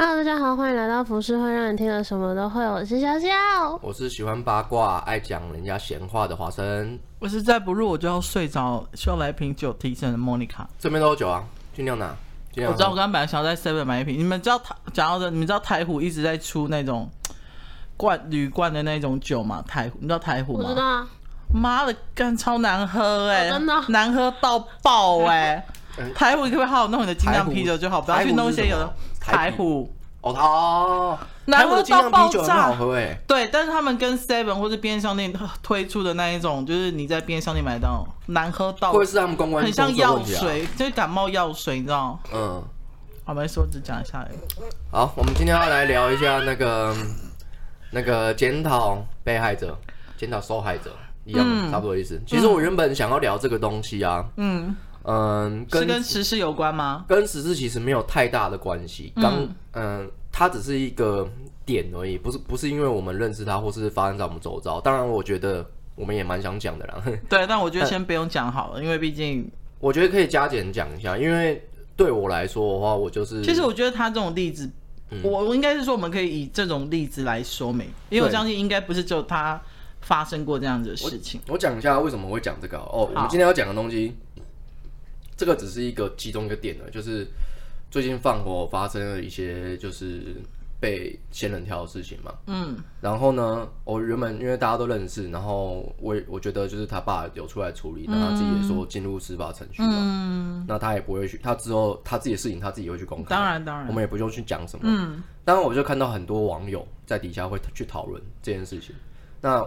Hello， 大家好，欢迎来到浮世会，让你听了什么都会。我是小小，我是喜欢八卦、爱讲人家闲话的华生，我是再不入我就要睡着，需要来瓶酒提神的莫妮卡。这边都有酒啊，尽量拿。我知道，我刚刚本来想要在 7-Eleven 买一瓶。你们知道讲到的，你们知道台虎一直在出那种铝罐的那种酒吗？台虎，你知道台虎吗？我知道啊。妈的，干超难喝哎、欸哦，真的、哦、难喝到爆哎、欸嗯！台虎你可不可以好好弄你的精酿啤酒就好，不要去弄一些有的。台虎哦，台虎的精酿啤酒很好喝哎、欸，对，但是他们跟 Seven 或是便利商店推出的那一种，就是你在便利商店买到难喝到，或者是他们公关很像药水，就是感冒药水，你知道？嗯，好，没事，我只讲一下而已。好，我们今天要来聊一下那个检讨被害者、检讨受害者一样、嗯，差不多意思。其实我原本想要聊这个东西啊，嗯。跟时事有关吗？跟时事其实没有太大的关系。它只是一个点而已，不是因为我们认识它，或是发生在我们周遭。当然，我觉得我们也蛮想讲的啦。对，但我觉得先不用讲好了，因为毕竟我觉得可以加减讲一下。因为对我来说的话，我就是其实我觉得它这种例子，我应该是说我们可以以这种例子来说明，因为我相信应该不是只有它发生过这样子的事情。我讲一下为什么会讲这个哦。我们今天要讲的东西。这个只是其中一个点了，就是最近放火发生了一些就是被仙人跳的事情嘛。嗯，然后呢，我原本因为大家都认识，然后我觉得就是他爸有出来处理，那他自己也说进入司法程序嘛。嗯，那他也不会去，他之后他自己的事情他自己会去公开。当然，我们也不用去讲什么。嗯，当然我就看到很多网友在底下会去讨论这件事情。那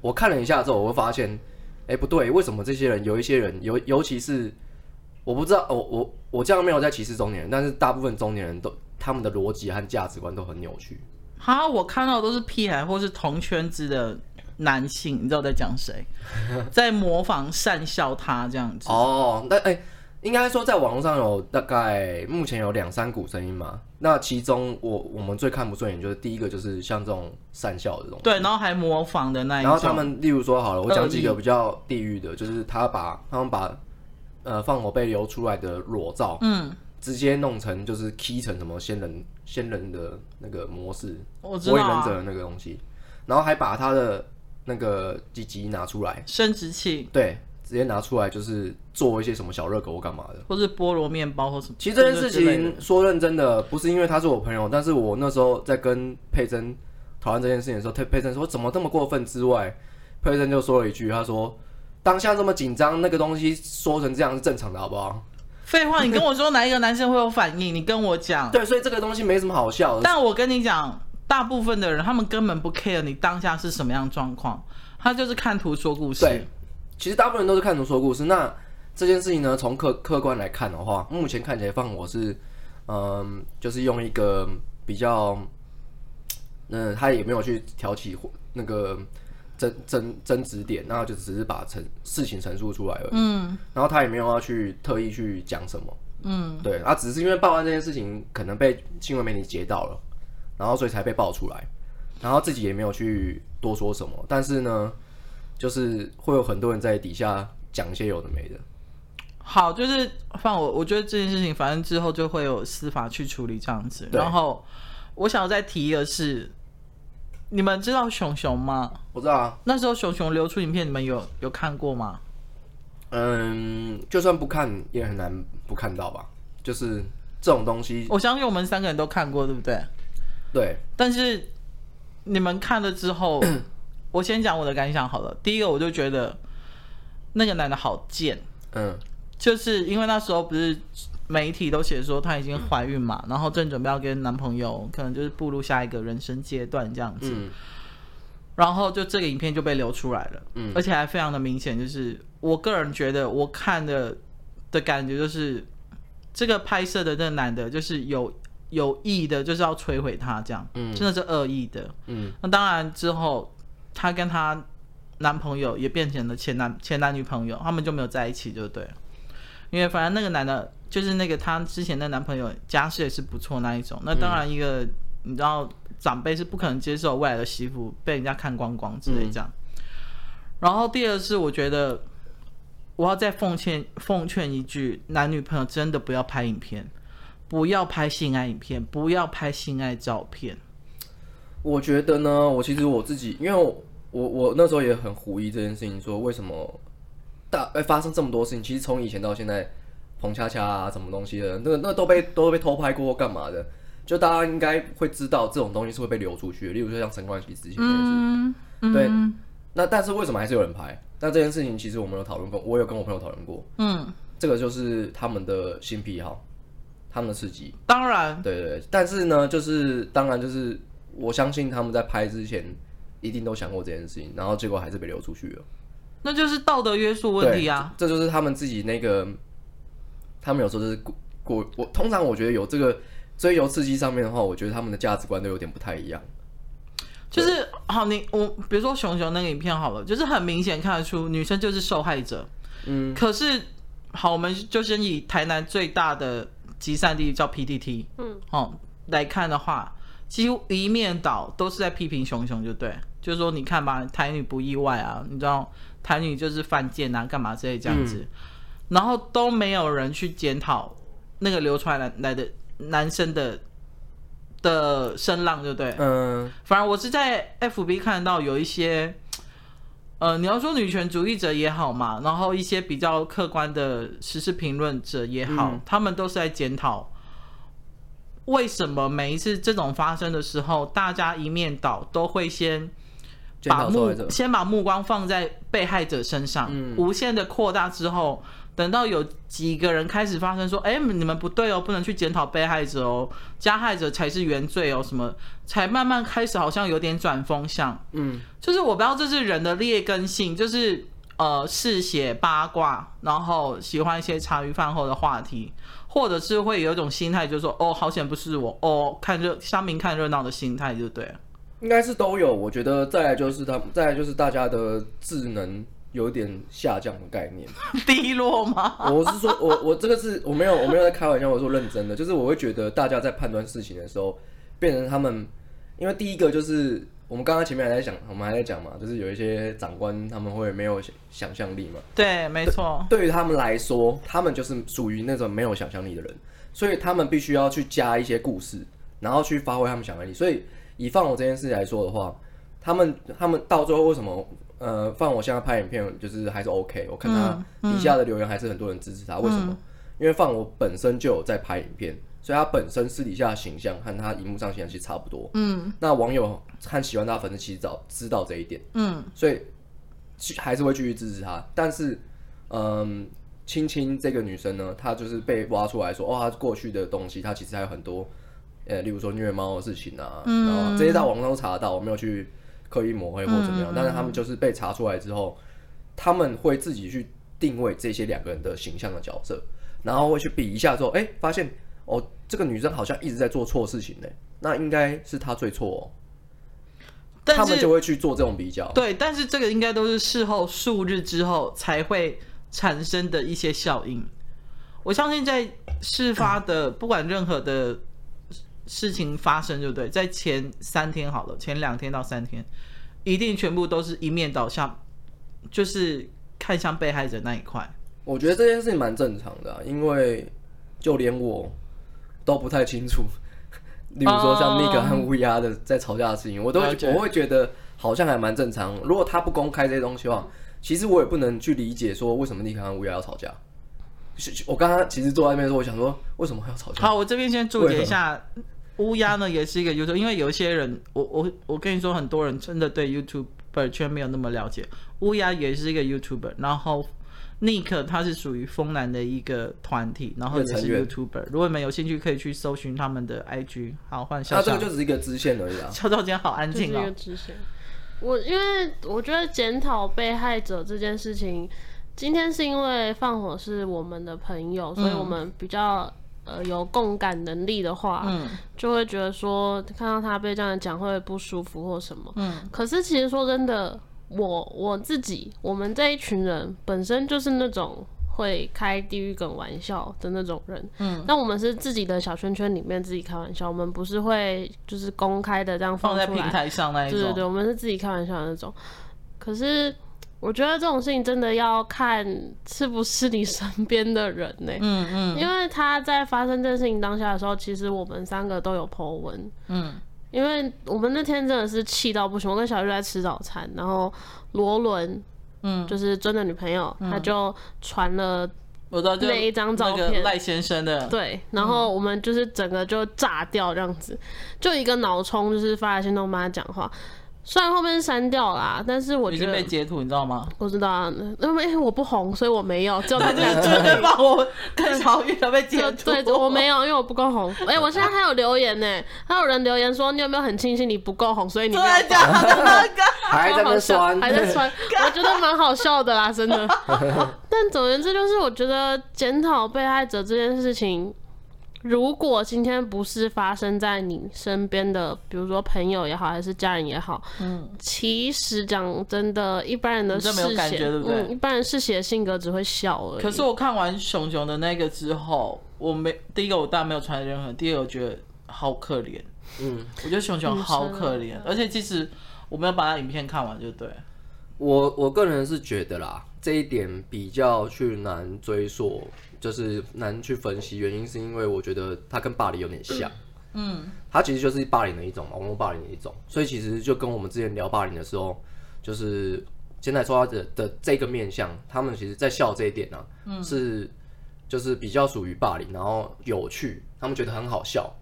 我看了一下之后，我会发现，哎，不对，为什么这些人有一些人尤其是。我不知道，我这样没有在歧视中年人，但是大部分中年人都他们的逻辑和价值观都很扭曲。哈，我看到的都是屁孩或是同圈子的男性，你知道我在讲谁？在模仿善笑他这样子。哦，那应该说在网络上有大概目前有2-3股声音嘛。那其中我们最看不顺眼就是第一个就是像这种善笑的东西，对，然后还模仿的那一种。然后他们例如说好了，我讲几个比较地狱的，就是他们把。放火被流出来的裸照，嗯，直接弄成就是K成什么仙人的那个模式，我知道、啊，火影忍者的那个东西，然后还把他的那个鸡鸡拿出来，生殖器，对，直接拿出来就是做一些什么小热狗干嘛的，或是菠萝面包或什么。其实这件事情说认真的，不是因为他是我朋友，但是我那时候在跟佩珍讨论这件事情的时候，佩珍说怎么这么过分之外，佩珍就说了一句，他说。当下这么紧张，那个东西说成这样是正常的，好不好？废话，你跟我说哪一个男生会有反应？你跟我讲。对，所以这个东西没什么好笑的。但我跟你讲，大部分的人他们根本不 care 你当下是什么样状况，他就是看图说故事。对，其实大部分人都是看图说故事。那这件事情呢，从客观来看的话，目前看起来放火是，就是用一个比较，他也没有去挑起那个。争执点，那就只是把事情陈述出来而已。嗯，然后他也没有要去特意去讲什么。嗯，对，他只是因为报案这件事情可能被新闻媒体截到了，然后所以才被爆出来，然后自己也没有去多说什么。但是呢，就是会有很多人在底下讲一些有的没的。好，就是我觉得这件事情，反正之后就会有司法去处理这样子。然后我想要再提的是。你们知道熊熊吗？我知道啊。那时候熊熊流出影片，你们有看过吗？嗯，就算不看也很难不看到吧。就是这种东西，我相信我们3个人都看过，对不对？对。但是你们看了之后，我先讲我的感想好了。第一个，我就觉得那个男的好贱。嗯。就是因为那时候不是媒体都写说她已经怀孕嘛，然后正准备要跟男朋友，可能就是步入下一个人生阶段这样子。嗯、然后就这个影片就被流出来了，嗯、而且还非常的明显。就是我个人觉得，我看的感觉就是，这个拍摄的那个男的，就是有意的，就是要摧毁她这样，嗯、真的是恶意的。嗯，那当然之后，她跟她男朋友也变成了前男女朋友，他们就没有在一起，就对了。因为反正那个男的，就是那个她之前的男朋友，家世也是不错那一种。那当然，一个、你知道长辈是不可能接受未来的媳妇被人家看光光之类这样。然后第二是，我觉得我要再奉劝一句，男女朋友真的不要拍影片，不要拍性爱影片，不要拍性爱照片。我觉得呢，我其实我自己，因为我那时候也很狐疑这件事情，说为什么发生这么多事情？其实从以前到现在，彭恰恰啊，什么东西的，那都被偷拍过，干嘛的？就大家应该会知道，这种东西是会被流出去的。例如说像陈冠希之前这件事情，对。那但是为什么还是有人拍？那这件事情其实我们有讨论过，我有跟我朋友讨论过。嗯，这个就是他们的新癖好，他们的刺激。当然，对对对。但是呢，就是当然就是我相信他们在拍之前一定都想过这件事情，然后结果还是被流出去了。那就是道德约束问题啊！这就是他们自己那个，他们有时候就是我通常我觉得有这个追求刺激上面的话，我觉得他们的价值观都有点不太一样。就是好，我比如说熊熊那个影片好了，就是很明显看得出女生就是受害者。嗯，可是好，我们就先以台南最大的集散地叫 PTT， 嗯，哦来看的话，几乎一面倒都是在批评熊熊，就对，就是说你看吧，台女不意外啊，你知道台女就是犯贱啊，干嘛之类这样子，然后都没有人去检讨那个流传来的男生的声浪，就对，反而我是在 FB 看到有一些，你要说女权主义者也好嘛，然后一些比较客观的时事评论者也好，他们都是在检讨。为什么每一次这种发生的时候，大家一面倒都会先把目光放在被害者身上，无限的扩大之后，等到有几个人开始发声说：“哎，你们不对哦，不能去检讨被害者哦，加害者才是原罪哦，什么才慢慢开始好像有点转风向。”就是我不知道这是人的劣根性，就是嗜血八卦，然后喜欢一些茶余饭后的话题。或者是会有一种心态，就是说，哦，好险不是我，哦，乡民看热闹的心态，就对了，应该是都有。我觉得再来就是大家的智能有点下降的概念，低落吗？我是说，我这个是我没有在开玩笑，我说认真的，就是我会觉得大家在判断事情的时候，变成他们，因为第一个就是我们刚刚前面还在讲嘛，就是有一些长官他们会没有想象力嘛。对，没错。对于他们来说，他们就是属于那种没有想象力的人，所以他们必须要去加一些故事，然后去发挥他们想象力。所以以放火这件事来说的话，他们到最后为什么放火现在拍影片就是还是 OK？ 我看他底下的留言还是很多人支持他，为什么？因为放火本身就有在拍影片。所以他本身私底下的形象和他荧幕上形象其实差不多。那网友和喜欢他的粉丝其实早知道这一点。所以还是会继续支持他。但是，青青这个女生呢，她就是被挖出来说，哦，她过去的东西，她其实还有很多，例如说虐猫的事情啊，然后这些在网上都查得到，我没有去刻意抹黑或怎么样。但是他们就是被查出来之后，他们会自己去定位这些两个人的形象的角色，然后会去比一下之后，发现。哦，这个女生好像一直在做错事情呢，那应该是她最错哦。他们就会去做这种比较。对，但是这个应该都是事后数日之后才会产生的一些效应。我相信在事发的不管任何的事情发生，就对，在前3天好了，前2天到3天，一定全部都是一面倒向，就是看向被害者那一块。我觉得这件事情蛮正常的，因为就连我都不太清楚，例如说像 Nick 和乌鸦的在吵架的事情，我会觉得好像还蛮正常。如果他不公开这些东西的话，其实我也不能去理解说为什么 Nick 和乌鸦要吵架。我刚刚其实坐在那边的时候，我想说为什么要吵架？好，我这边先注解一下，乌鸦呢也是一个 YouTuber， 因为有一些人，我跟你说，很多人真的对 YouTuber 圈没有那么了解。乌鸦也是一个 YouTuber， 然后。Nick 他是属于丰南的一个团体，然后也是 YouTuber。如果你们有兴趣，可以去搜寻他们的 IG。好，换笑笑。这个就只是一个支线而已啊。笑笑今天好安静啊。就是一个支线。因为我觉得检讨被害者这件事情，今天是因为放火是我们的朋友，所以我们比较有共感能力的话，就会觉得说看到他被这样讲会不舒服或什么。可是其实说真的。我自己，我们这一群人本身就是那种会开地狱梗玩笑的那种人，但我们是自己的小圈圈里面自己开玩笑，我们不是会就是公开的这样放在平台上那一种，对对对，我们是自己开玩笑的那种。可是我觉得这种事情真的要看是不是你身边的人呢、欸。嗯嗯，因为他在发生这件事情当下的时候，其实我们三个都有 po 文。嗯，因为我们那天真的是气到不行，我跟小玉在吃早餐，然后罗伦，嗯，就是真的女朋友，她就传了。我知道，就那一张照片，赖先生的，对，然后我们就是整个就炸掉这样子，就一个脑冲，就是发来先跟妈讲话，虽然后面删掉啦，但是我觉得已经被截图，你知道吗？我知道啊，因为我不红，所以我没有，只有他们俩绝对把我跟小玉都被截图，对，我没有，因为我不够红。哎，我现在还有留言呢，还有人留言说你有没有很庆幸你不够红，所以你没有还在那酸，还在酸，我觉得蛮好笑的啦，真的。但总而言之，就是我觉得检讨被害者这件事情，如果今天不是发生在你身边的，比如说朋友也好，还是家人也好，嗯，其实讲真的，一般人的嗜血，没有感觉，对不对？一般人嗜血的性格只会笑而已。可是我看完熊熊的那个之后，我没第一个我当然没有传任何，第二个我觉得好可怜，嗯，我觉得熊熊好可怜，而且其实我没有把他影片看完，就对。我个人是觉得啦，这一点比较去难追溯，就是难去分析。原因是因为我觉得它跟霸凌有点像，嗯，它其实就是霸凌的一种嘛，网络霸凌的一种。所以其实就跟我们之前聊霸凌的时候，就是现在说他的这个面向，他们其实在笑这一点啊，嗯，是就是比较属于霸凌，然后有趣，他们觉得很好笑，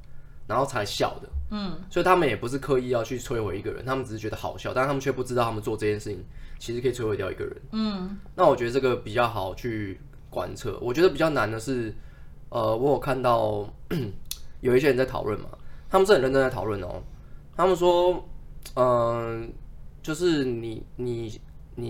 然后才笑的。嗯，所以他们也不是刻意要去摧毁一个人，他们只是觉得好笑，但他们却不知道他们做这件事情其实可以摧毁掉一个人。嗯，那我觉得这个比较好去观测。我觉得比较难的是，我有看到有一些人在讨论嘛，他们是很认真在讨论哦。他们说，就是你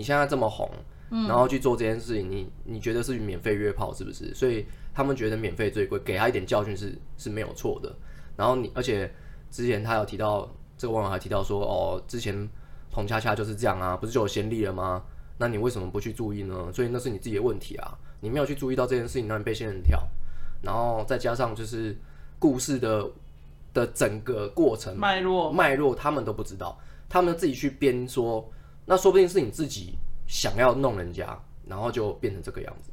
现在这么红，然后去做这件事情，你觉得是免费约炮是不是？所以他们觉得免费最贵，给他一点教训是没有错的。然后而且。之前他有提到，这个网友还提到说，哦，之前彭恰恰就是这样啊，不是就有先例了吗？那你为什么不去注意呢？所以那是你自己的问题啊，你没有去注意到这件事情，让你被仙人跳。然后再加上就是故事的整个过程脉络，他们都不知道，他们自己去编说，那说不定是你自己想要弄人家，然后就变成这个样子。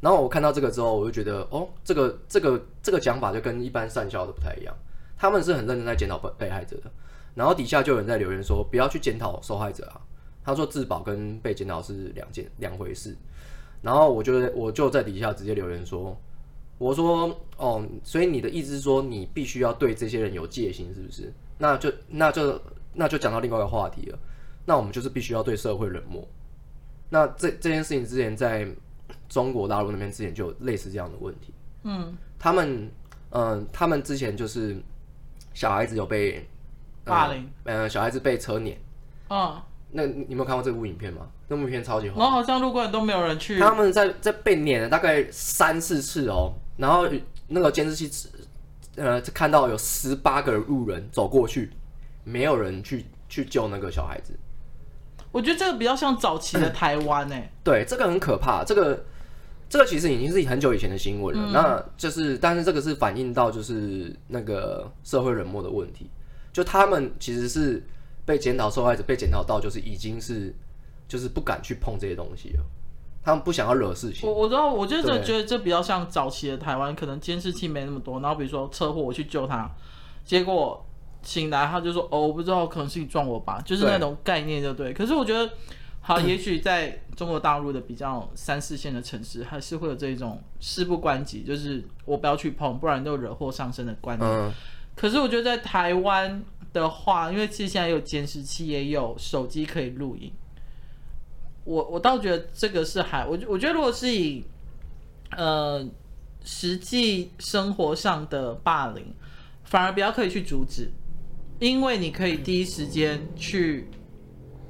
然后我看到这个之后，我就觉得，哦，这个讲法就跟一般善笑的不太一样。他们是很认真在检讨被害者的，然后底下就有人在留言说不要去检讨受害者啊。他说自保跟被检讨是两回事。然后我就在底下直接留言说，我说哦，所以你的意思是说你必须要对这些人有戒心，是不是？那就讲到另外一个话题了。那我们就是必须要对社会冷漠。那这件事情之前在中国大陆那边之前就有类似这样的问题。嗯，他们之前就是。小孩子有被霸凌，小孩子被车碾，嗯，那你有没有看过这部影片吗？那部影片超级红，然后好像路过人都没有人去，他们在被碾了大概3-4次哦，然后那个监视器看到有18个路人走过去，没有人去救那个小孩子。我觉得这个比较像早期的台湾诶、欸，对，这个很可怕，这个其实已经是很久以前的新闻了，那就是，但是这个是反映到就是那个社会冷漠的问题，就他们其实是被检讨受害者被检讨到就是已经是就是不敢去碰这些东西了，他们不想要惹事情。我知道，我就觉得这比较像早期的台湾，可能监视器没那么多，然后比如说车祸我去救他，结果醒来他就说哦我不知道可能是你撞我吧，就是那种概念就对。可是我觉得。好，也许在中国大陆的比较3-4线的城市，还是会有这种事不关己，就是我不要去碰，不然就惹祸上身的观念。可是我觉得在台湾的话，因为其实现在有监视器，也有手机可以录影，我倒觉得这个是我觉得如果是以实际生活上的霸凌，反而比较可以去阻止，因为你可以第一时间去。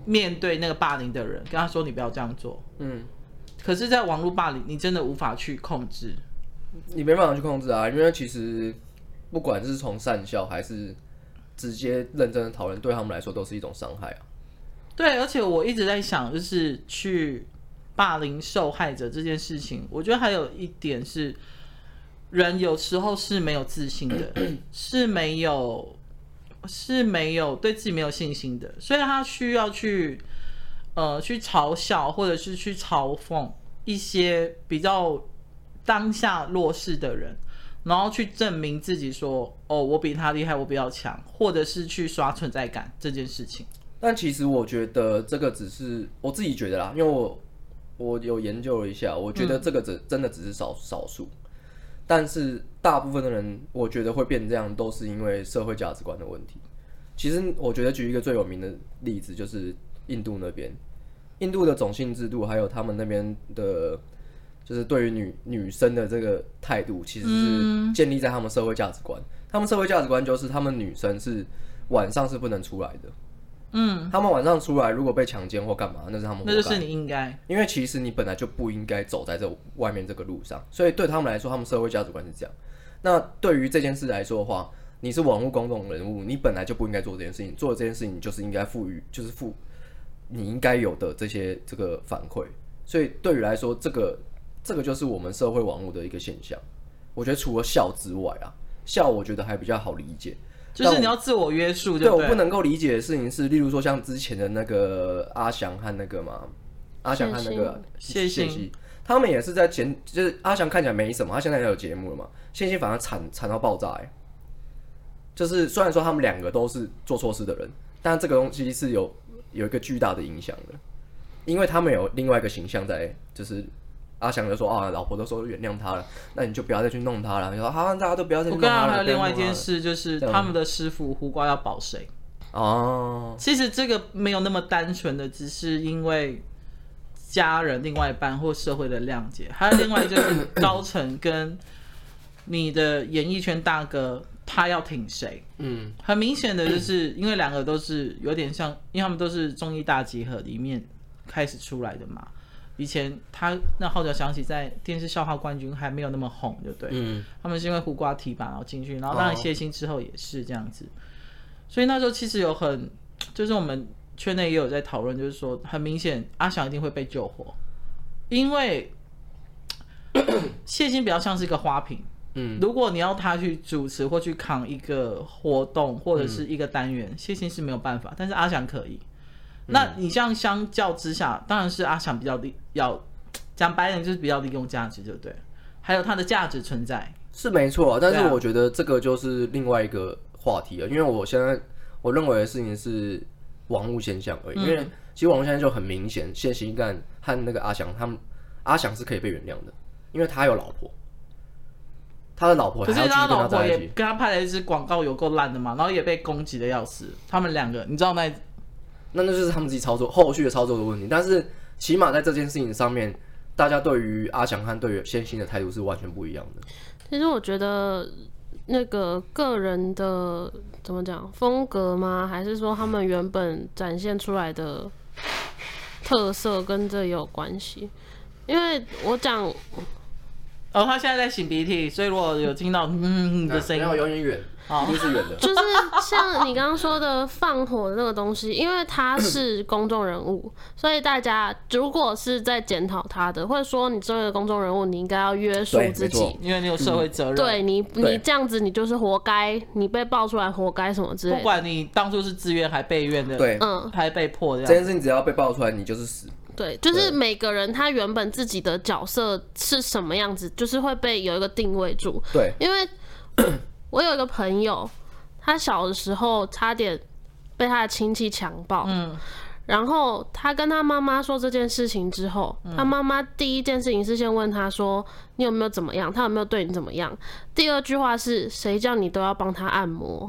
面对那个霸凌的人，跟他说你不要这样做。嗯，可是，在网络霸凌，你真的无法去控制，你没办法去控制啊，因为其实不管是从善笑还是直接认真的讨论，对他们来说都是一种伤害啊。对，而且我一直在想，就是去霸凌受害者这件事情，我觉得还有一点是，人有时候是没有自信的，是没有对自己没有信心的，所以他需要去去嘲笑或者是去嘲讽一些比较当下弱势的人，然后去证明自己说哦我比他厉害我比较强，或者是去刷存在感这件事情。但其实我觉得这个只是我自己觉得啦，因为我有研究了一下，我觉得这个真的只是少数，但是大部分的人我觉得会变这样都是因为社会价值观的问题。其实我觉得举一个最有名的例子就是印度那边，印度的种姓制度还有他们那边的就是对于 女生的这个态度其实是建立在他们社会价值观。他们社会价值观就是他们女生是晚上是不能出来的，他们晚上出来如果被强奸或干嘛那是他们活该，那就是你应该，因为其实你本来就不应该走在这外面这个路上，所以对他们来说他们社会价值观是这样。那对于这件事来说的话，你是网络公众人物，你本来就不应该做这件事情，做这件事情就是应该赋予就是赋你应该有的这些这个反馈，所以对于来说这个就是我们社会网络的一个现象。我觉得除了笑之外啊，笑我觉得还比较好理解，就是你要自我约束就对。对，我不能够理解的事情是，例如说像之前的那个阿翔和那个嘛，阿翔和那个谢欣，他们也是在前，就是阿翔看起来没什么，他现在也有节目了嘛，谢欣反而惨到爆炸。就是虽然说他们两个都是做错事的人，但这个东西是有一个巨大的影响的，因为他们有另外一个形象在，就是。阿翔就说啊，老婆都说原谅他了，那你就不要再去弄他了。你说啊，大家都不要再去弄他了。我刚刚还有另外一件事，就是他们的师傅胡瓜要保谁？哦，其实这个没有那么单纯的，只是因为家人、另外一半或社会的谅解。还有另外就是高层跟你的演艺圈大哥，他要挺谁？很明显的就是因为两个都是有点像，因为他们都是综艺大集合里面开始出来的嘛。以前他那号角响起在电视笑话冠军还没有那么红，对不对？他们是因为胡瓜提拔然后进去，然后当然谢欣之后也是这样子。所以那时候其实有很，就是我们圈内也有在讨论，就是说很明显阿翔一定会被救活，因为谢欣比较像是一个花瓶。如果你要他去主持或去扛一个活动或者是一个单元，谢欣是没有办法，但是阿翔可以。那你这样相较之下，当然是阿翔比较讲白人就是比较利用价值，对不对？还有他的价值存在是没错，但是我觉得这个就是另外一个话题了。因为我现在我认为的事情是网络现象而已，因为其实网络现象就很明显，谢欣干和那个阿翔，他们阿翔是可以被原谅的，因为他有老婆，他的老婆还要继续跟他在一起，可是他老婆也跟他拍了一支广告，有够烂的嘛，然后也被攻击的要死。他们两个，你知道那就是他们自己操作后续的操作的问题，但是起码在这件事情上面，大家对于阿翔和对于谢欣的态度是完全不一样的。其实我觉得那个个人的怎么讲风格吗？还是说他们原本展现出来的特色跟这也有关系？因为我讲，他现在在擤鼻涕，所以如果有听到的声音，没有远远。一定是远的，就是像你刚刚说的放火的那个东西，因为他是公众人物，所以大家如果是在检讨他的，或者说你作为公众人物，你应该要约束自己，因为你有社会责任。对你这样子，你就是活该，你被爆出来活该什么之类的。不管你当初是自愿还被冤的，对，还被迫的。这件事情只要被爆出来，你就是死。对，就是每个人他原本自己的角色是什么样子，就是会被有一个定位住。对，因为。我有一个朋友，他小的时候差点被他的亲戚强暴，然后他跟他妈妈说这件事情之后，他妈妈第一件事情是先问他说你有没有怎么样，他有没有对你怎么样，第二句话是谁叫你都要帮他按摩。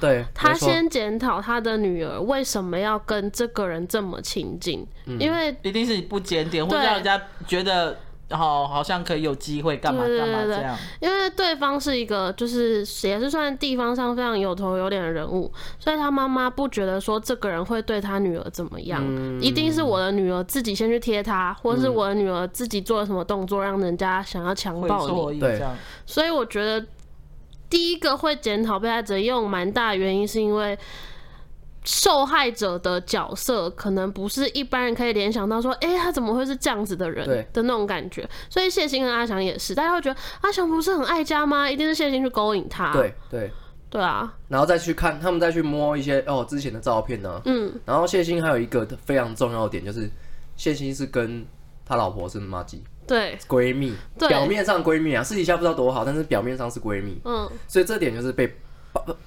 对，他先检讨他的女儿为什么要跟这个人这么亲近，因为一定是你不检点，或者让人家觉得然后好像可以有机会干嘛干嘛这样，因为对方是一个就是也是算地方上非常有头有脸的人物，所以他妈妈不觉得说这个人会对他女儿怎么样，一定是我的女儿自己先去贴他，或是我的女儿自己做了什么动作让人家想要强暴你。对，所以我觉得第一个会检讨被害者也有蛮大的原因，是因为受害者的角色可能不是一般人可以联想到说他怎么会是这样子的人的那种感觉，所以谢欣跟阿翔也是，大家会觉得阿翔不是很爱家吗，一定是谢欣去勾引他。对对，对啊，然后再去看他们再去摸一些之前的照片呢、啊。嗯，然后谢欣还有一个非常重要的点就是，谢欣是跟他老婆是麻吉，对，闺蜜，表面上闺蜜啊，私底下不知道多好，但是表面上是闺蜜。嗯，所以这点就是被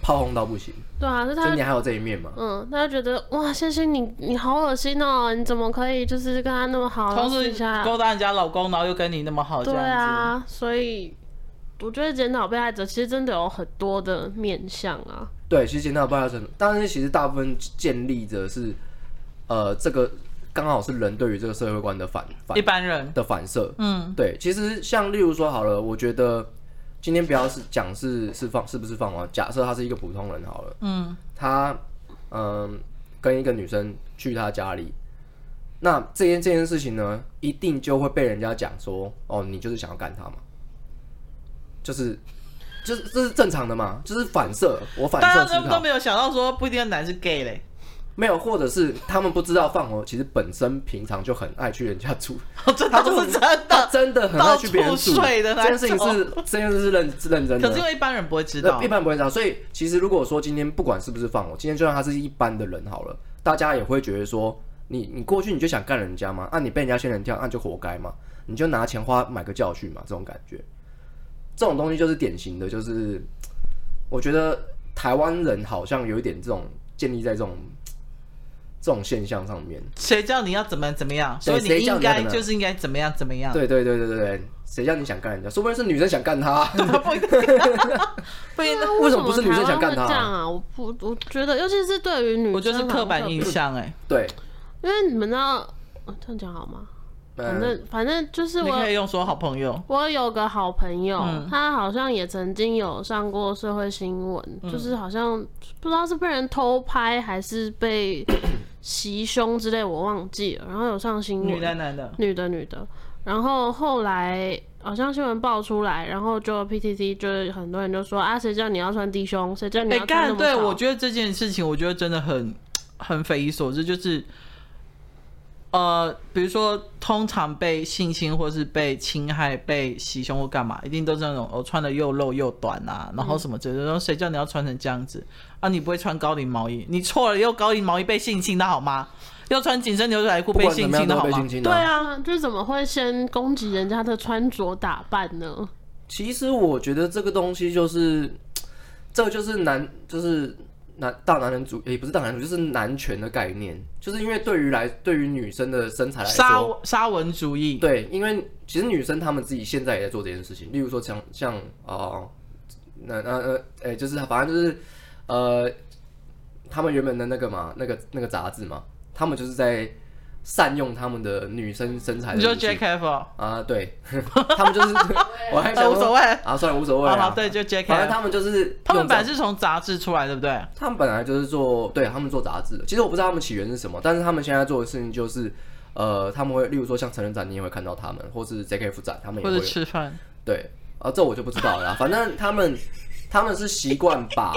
炮轰到不行。对啊，就你还有这一面嘛？嗯，大家觉得哇，谢欣你好恶心哦，你怎么可以就是跟他那么好，同时勾搭人家老公，然后又跟你那么好，这样子。对啊，所以。我觉得检讨被害者其实真的有很多的面向啊。对，其实检讨被害者，但是其实大部分建立着是，这个刚好是人对于这个社会观的一般人的反射。嗯，对。其实像例如说好了，我觉得今天不要是讲是不是放完，假设他是一个普通人好了，嗯，他跟一个女生去他家里，那这件事情呢，一定就会被人家讲说，哦，你就是想要干他嘛。就是这是正常的嘛，就是反射，我反射思考。大家都没有想到说不一定男是 gay 嘞，没有，或者是他们不知道放火其实本身平常就很爱去人家住，哦、真的就是真的，他真的很爱去别人住。这件事情是认真的。可是因为一般人不会知道，一般人不会知道，所以其实如果说今天不管是不是放火，今天就算他是一般的人好了，大家也会觉得说你过去你就想干人家嘛，啊你被人家仙人跳，啊就活该嘛，你就拿钱花买个教训嘛，这种感觉。这种东西就是典型的，就是我觉得台湾人好像有一点这种建立在这种现象上面。谁叫你要怎么样？所以你应该就是应该怎么样怎么样。对，谁叫你想干人家？说不定是女生想干他。不一定。为什么不是女生想干他？我觉得，尤其是对于女生，我就是刻板印象哎。对，因为你们知道，这样讲好吗？反正就是你可以用说好朋友。我有个好朋友，他好像也曾经有上过社会新闻，就是好像不知道是被人偷拍还是被袭胸之类，我忘记了。然后有上新闻，女的男的，女的。然后后来好像新闻爆出来，然后就 PTT 就很多人就说啊，谁叫你要穿低胸，谁叫你要穿那么高。对，我觉得这件事情，我觉得真的很匪夷所思，就是。比如说，通常被性侵或是被侵害、被袭胸或干嘛，一定都是那种穿的又露又短啊，然后什么之类的。说谁叫你要穿成这样子啊？你不会穿高领毛衣，你错了，又高领毛衣被性侵的好吗？要穿紧身牛仔裤被性侵的好吗？对啊，就是怎么会先攻击人家的穿着打扮呢？其实我觉得这个东西就是，就是。大男人主也不是大男人主义，就是男权的概念，就是因为对于女生的身材来说，沙文主义。对，因为其实女生她们自己现在也在做这件事情，例如说像就是反正就是他们原本的那个嘛，那个杂志嘛，他们就是在善用他们的女生身材的。你说 Jack F 啊？对，他们就是我还想无所谓啊，算了，无所谓啊。对，就 Jack F。反正他们就是，他们本来是从杂志出来，对不对？他们本来就是他们做杂志。其实我不知道他们起源是什么，但是他们现在做的事情就是，他们会，例如说像成人展，你也会看到他们，或是 Jack F 展，他们也会或者吃饭。对啊，这我就不知道了啦。反正他们是习惯把。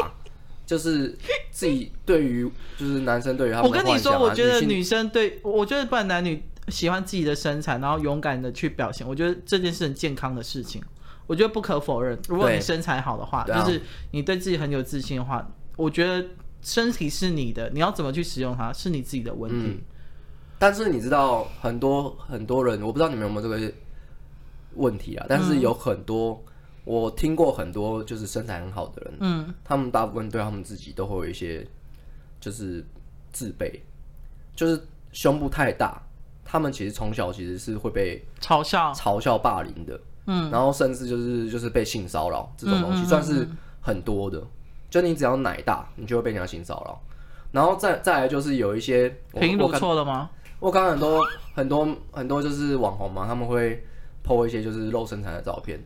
就是自己对于就是男生对于他们的幻想、啊，我跟你说，我觉得女生我觉得不然男女喜欢自己的身材，然后勇敢的去表现，我觉得这件事很健康的事情，我觉得不可否认。如果你身材好的话，就是你对自己很有自信的话，我觉得身体是你的，你要怎么去使用它是你自己的问题。但是你知道很多人，我不知道你们有没有这个问题啊，但是有很多。我听过很多就是身材很好的人，他们大部分对他们自己都会有一些就是自卑，就是胸部太大，他们其实从小其实是会被嘲笑霸凌的，然后甚至就是被性骚扰这种东西算是很多的，就你只要奶大，你就会被人家性骚扰，然后再来就是有一些评论错了吗？我看很多就是网红嘛，他们会 po 一些就是露身材的照片。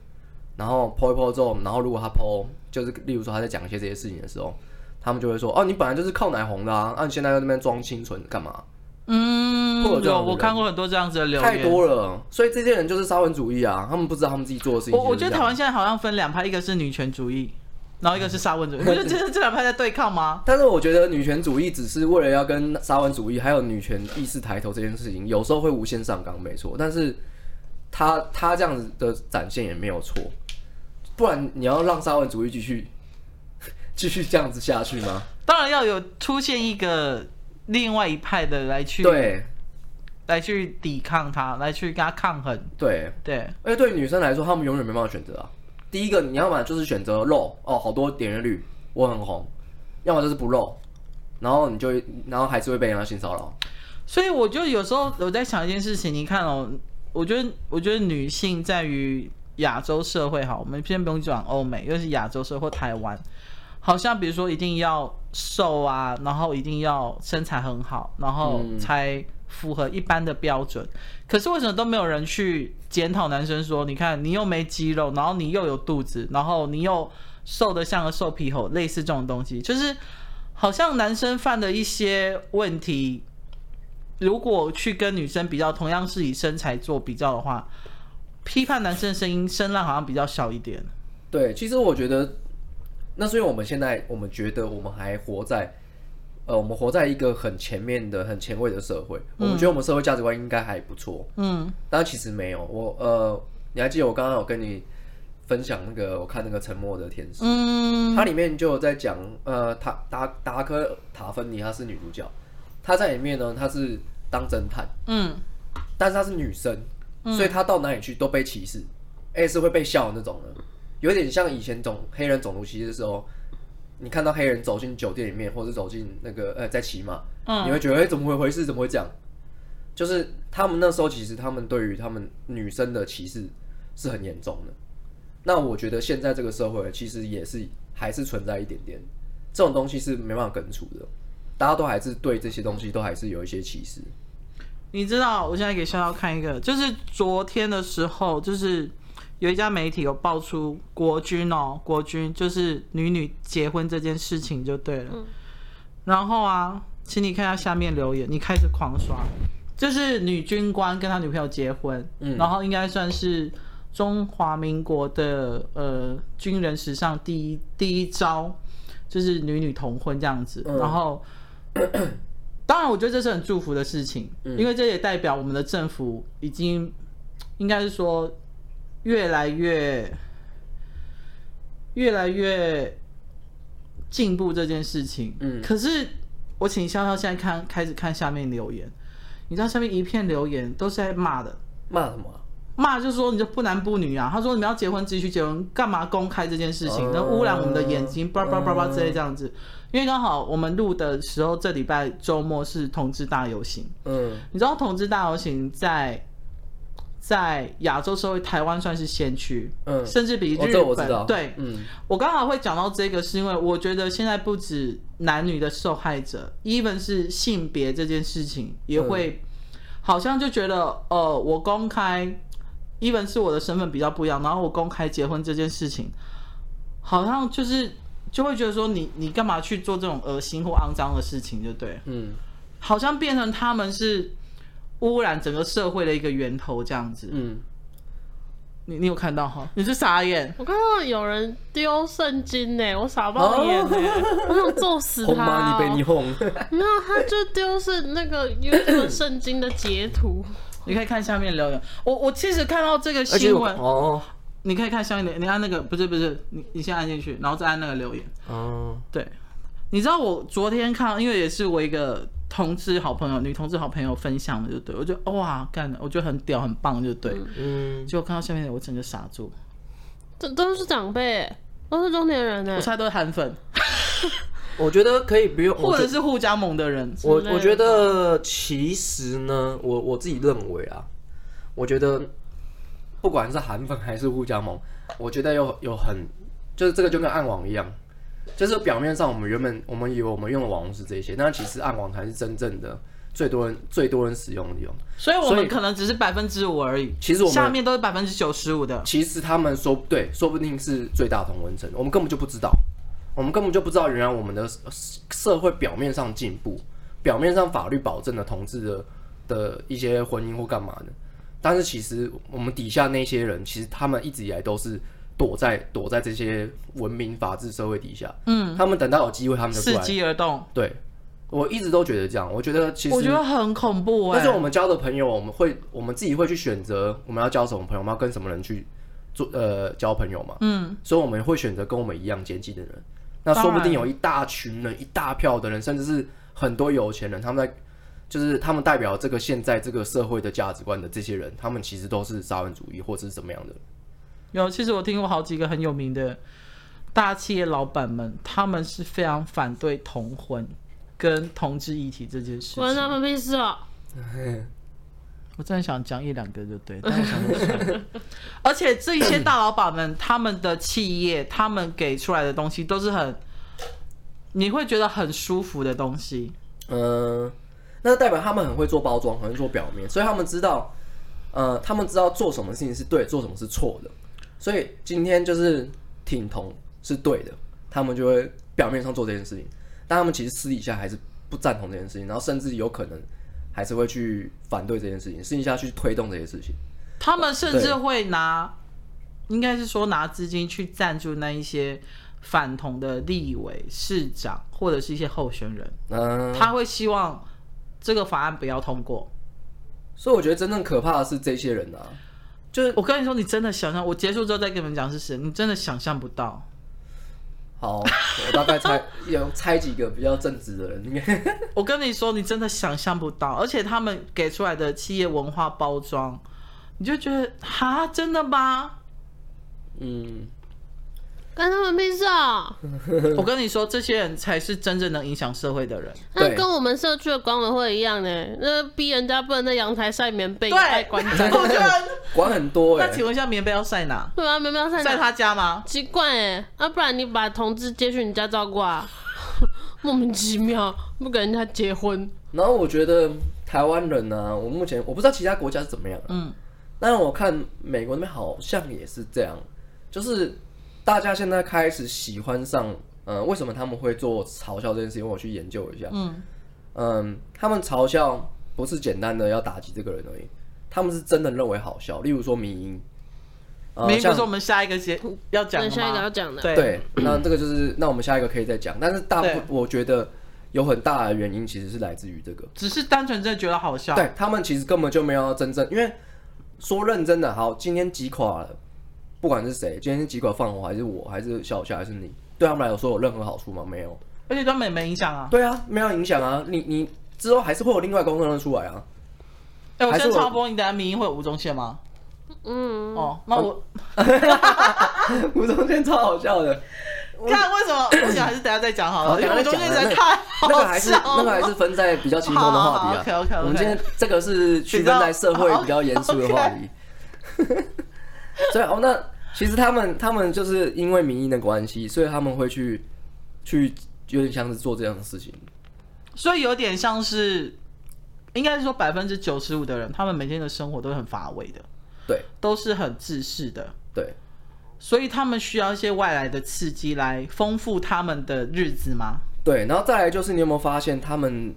然后 po 一 po 之后，然后如果他 po 就是例如说他在讲一些这些事情的时候，他们就会说哦，你本来就是靠奶红的啊，你现在在那边装清纯干嘛？我看过很多这样子的留言，太多了。所以这些人就是沙文主义啊，他们不知道他们自己做的事情。我觉得台湾现在好像分两派，一个是女权主义，然后一个是沙文主义。你不觉得这两派在对抗吗？但是我觉得女权主义只是为了要跟沙文主义还有女权意识抬头这件事情，有时候会无限上纲，没错。但是他这样子的展现也没有错。不然你要让沙文主义继续继续这样子下去吗？当然要有出现一个另外一派的来去，对，来去抵抗他，来去跟他抗衡。对对，而且对女生来说，她们永远没办法选择啊。第一个，你要嘛就是选择露哦，好多点阅率，我很红；要么就是不露，然后还是会被人家性骚扰。所以我就有时候我在想一件事情，你看哦，我觉得女性在于亚洲社会哈，我们先不用讲欧美，尤其是亚洲社会或台湾。好像比如说一定要瘦啊，然后一定要身材很好，然后才符合一般的标准。可是为什么都没有人去检讨男生说，你看你又没肌肉，然后你又有肚子，然后你又瘦得像个瘦皮猴，类似这种东西，就是好像男生犯的一些问题，如果去跟女生比较，同样是以身材做比较的话，批判男生的声浪好像比较小一点。对，其实我觉得。那所以我们觉得我们还活在，我们活在一个很前面的、很前卫的社会。我们觉得我们社会价值观应该还不错，但其实没有。你还记得我刚刚有跟你分享那个，我看那个《沉默的天使》，它里面就有在讲，达科塔·芬妮她是女主角，她在里面呢，她是当侦探，但是她是女生，所以她到哪里去都被歧视，是会被笑的那种的。有点像以前黑人种族歧视的时候，你看到黑人走进酒店里面，或者走进那个在骑马，你会觉得怎么回事？怎么会这样？就是他们那时候其实他们对于他们女生的歧视是很严重的。那我觉得现在这个社会其实也是还是存在一点点这种东西是没办法根除的，大家都还是对这些东西都还是有一些歧视。你知道，我现在给笑笑看一个，就是昨天的时候，就是。有一家媒体有爆出国军就是女女结婚这件事情就对了，然后啊，请你看一下下面留言，你开始狂刷，就是女军官跟他女朋友结婚，然后应该算是中华民国的军人史上第一招，就是女女同婚这样子，然后当然我觉得这是很祝福的事情，因为这也代表我们的政府已经应该是说。越来越进步这件事情，可是我请笑笑现在开始看下面留言，你知道下面一片留言都是在骂的，骂什么？骂就是说你就不男不女啊，他说你们要结婚继续结婚，干嘛公开这件事情，能污染我们的眼睛，叭叭叭叭之类这样子。因为刚好我们录的时候，这礼拜周末是同志大游行，你知道同志大游行在亚洲社会，台湾算是先驱，甚至比日本。我知道，对，我刚好会讲到这个，是因为我觉得现在不止男女的受害者 ，even 是性别这件事情也会，好像就觉得，我公开 ，even 是我的身份比较不一样，然后我公开结婚这件事情，好像就是就会觉得说你干嘛去做这种恶心或肮脏的事情，就对，好像变成他们是。污染整个社会的一个源头，这样子。你有看到哈？你是傻眼？我看到有人丢圣经呢，我傻爆眼呢，我想揍死他！哄妈，你被你哄。没有，他就丢是那个 YouTube 圣经的截图。你可以看下面留言。我其实看到这个新闻哦，你可以看下面留言，你按那个不是，你先按进去，然后再按那个留言。哦，对，你知道我昨天看，因为也是我一个。女同志好朋友分享的就对，我觉得哇干的，我觉得很屌很棒就对，结果看到下面我整个傻住，这都是长辈，都是中年人呢，我猜都是韩粉，我觉得可以不用，或者是互加盟的人，我觉得其实呢，我自己认为啊，我觉得不管是韩粉还是互加盟，我觉得有很就是这个就跟暗网一样。就是表面上我们以为我们用的网络是这些，但其实暗网才是真正的最多人使用的地方。所以我们可能只是5%而已。其实我们下面都是95%的。其实他们说不定是最大同温层，我们根本就不知道，原来我们的社会表面上进步，表面上法律保证了同志的一些婚姻或干嘛的，但是其实我们底下那些人，其实他们一直以来都是。躲在这些文明法治社会底下，他们等到有机会，他们就出来伺机而动。对，我一直都觉得这样，我觉得很恐怖。但是我们交的朋友，我们自己会去选择我们要交什么朋友，我们要跟什么人去做交朋友嘛。所以我们会选择跟我们一样接近的人。那说不定有一大群人、一大票的人，甚至是很多有钱人，他们在就是他们代表这个现在这个社会的价值观的这些人，他们其实都是沙文主义或者是怎么样的。有，其实我听过好几个很有名的大企业老板们，他们是非常反对同婚跟同志议题这件事情。关他们屁事哦！我真的想讲一两个就对，但我想而且这些大老板们，他们的企业，他们给出来的东西都是很，你会觉得很舒服的东西。那代表他们很会做包装，很会做表面，所以他们知道，他们知道做什么事情是对，做什么是错的。所以今天就是挺同是对的，他们就会表面上做这件事情，但他们其实私底下还是不赞同这件事情，然后甚至有可能。还是会去反对这件事情，私底下去推动这些事情。他们甚至会拿，应该是说拿资金去赞助那一些反同的立委、市长或者是一些候选人。他会希望这个法案不要通过。所以我觉得真正可怕的是这些人啊，就是我跟你说，你真的想象，我结束之后再跟你们讲是谁，你真的想象不到。好，我大概猜有猜几个比较正直的人。我跟你说，你真的想象不到，而且他们给出来的企业文化包装，你就觉得哈，真的吗？嗯，跟他们屁事啊！我跟你说，这些人才是真正能影响社会的人。那跟我们社区的管委会一样呢，那逼人家不能在阳台晒棉被，太管家，管很多哎。那请问一下，棉被要晒哪？对啊，棉被要晒哪？在他家吗？奇怪哎，那不然你把同志接去你家照顾啊？莫名其妙，不给人家结婚。然后我觉得台湾人啊，我目前我不知道其他国家是怎么样，但是我看美国那边好像也是这样，就是。大家现在开始喜欢上，为什么他们会做嘲笑这件事情？我去研究一下，他们嘲笑不是简单的要打击这个人而已，他们是真的认为好笑。例如说迷因，迷因不是我们下一个要讲的吗？下一个要讲的，对，那这个就是那我们下一个可以再讲。但是大部分我觉得有很大的原因其实是来自于这个，只是单纯真的觉得好笑。对他们其实根本就没有真正，因为说认真的，好，今天击垮了。不管是谁，今天是几个放火，还是我，还是小夏，还是你，对他们来说有任何好处吗？没有，而且他们也没影响啊。对啊，没有影响啊。你之后还是会有另外一个公司出来啊。哎、欸，我先插播，你等下迷因会有吴宗宪吗？嗯。哦，那我。吴宗宪超好笑的。看为什么？我想还是等下再讲好了，因为吴宗宪在看。那个还是分在比较轻松的话题啊。OK， 我们今天这个是区分在社会比较严肃的话题。所以哦，那其实他们就是因为民意的关系，所以他们会去有点像是做这样的事情，所以有点像是应该是说95%的人，他们每天的生活都是很乏味的，对，都是很自私的，对，所以他们需要一些外来的刺激来丰富他们的日子吗？对，然后再来就是你有没有发现他们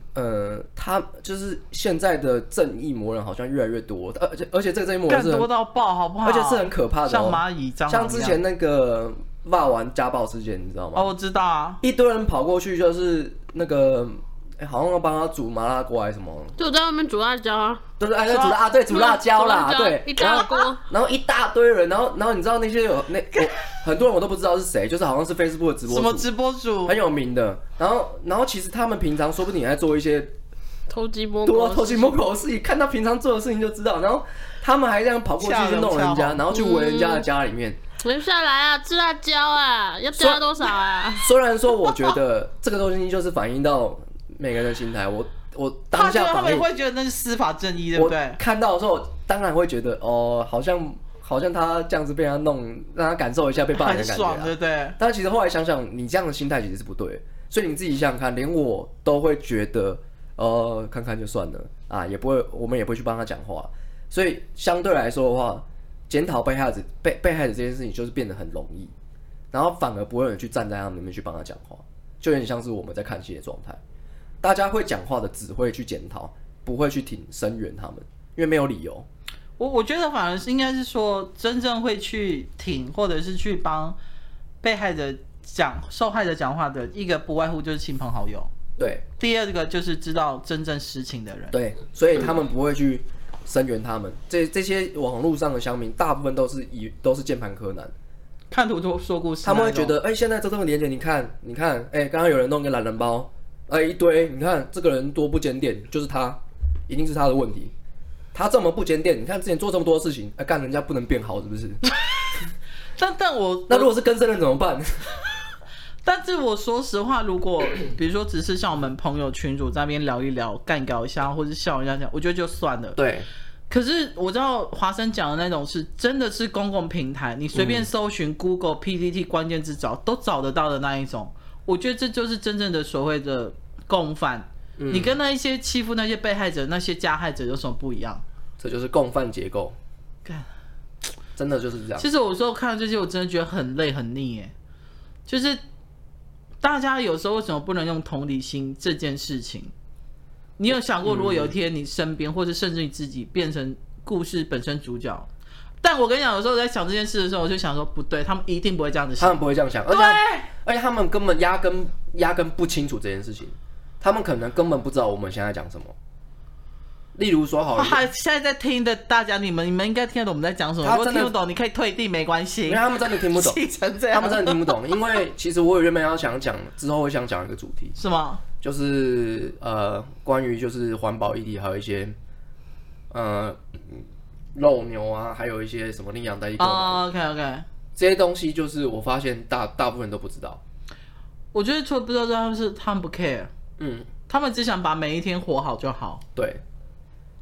他就是现在的正义魔人好像越来越多，而且这个正义魔人是更多到爆，好不好？而且是很可怕的、哦，像蚂蚁、蟑螂，像之前那个骂完家暴事件，你知道吗？哦，我知道啊，一堆人跑过去就是那个，好像要帮他煮麻辣锅还是什么，就在外面煮辣椒啊，对哎，煮啊对，煮辣椒啦，对，一大锅，然后一大堆人，然后你知道那些有那。很多人我都不知道是谁，就是好像是 Facebook 的直播主，什么直播主很有名的。然后其实他们平常说不定也在做一些偷鸡摸狗的事情，看他平常做的事情就知道。然后他们还这样跑过去去弄人家，然后去围人家的家里面。留下来啊，吃辣椒啊，要加多少啊？虽然说我觉得这个东西就是反映到每个人的心态，我当下他们会觉得那是司法正义，对不对？看到的时候当然会觉得哦，好像他这样子被他弄，让他感受一下被霸凌的感觉、啊，很爽，对不对？但其实后来想想，你这样的心态其实是不对，所以你自己想想看，连我都会觉得，看看就算了啊，也不会，我们也不会去帮他讲话。所以相对来说的话，检讨被害者这件事情就是变得很容易，然后反而不会有人去站在他们那边去帮他讲话，就有点像是我们在看戏的状态。大家会讲话的只会去检讨，不会去挺声援他们，因为没有理由。我觉得反而是应该是说，真正会去挺或者是去帮被害者受害者讲话的一个不外乎就是亲朋好友。对。第二个就是知道真正实情的人。对，所以他们不会去声援他们。这些网络上的乡民，大部分都是键盘柯南，看图就说故事，他们会觉得哎、欸，现在这个连结你看你看，哎、欸，刚刚有人弄个懒人包，哎、欸，一堆，你看这个人多不检点，就是他，一定是他的问题，他这么不检点，你看之前做这么多事情，哎、欸，干人家不能变好是不是？但我那如果是更生人怎么办？但是我说实话，如果比如说只是像我们朋友群组在那边聊一聊、干搞一下，或是笑一下讲，我觉得就算了。对。可是我知道华生讲的那种是真的是公共平台，你随便搜寻 Google、PTT 关键字找都找得到的那一种，我觉得这就是真正的所谓的共犯。嗯、你跟那一些欺负那些被害者、那些加害者有什么不一样？这就是共犯结构。干，真的就是这样。其实我有时候看到这些，我真的觉得很累很腻耶，就是。大家有时候为什么不能用同理心这件事情？你有想过，如果有一天你身边，或者甚至你自己变成故事本身主角？但我跟你讲，有时候在想这件事的时候，我就想说，不对，他们一定不会这样子想，他们不会这样想，而且他们根本压根不清楚这件事情，他们可能根本不知道我们现在讲什么。例如说好了，现在在听的大家，你们应该听得懂我们在讲什么。如果听不懂，你可以退地没关系。因为他们真的听不懂，他们真的听不懂。因为其实我原本要想讲，之后会想讲一个主题，是吗？就是关于就是环保议题，还有一些肉牛啊，还有一些什么领养代替购买。OK， 这些东西就是我发现大部分人都不知道。我觉得除了不知道之外，他们不 care， 他们只想把每一天活好就好。对。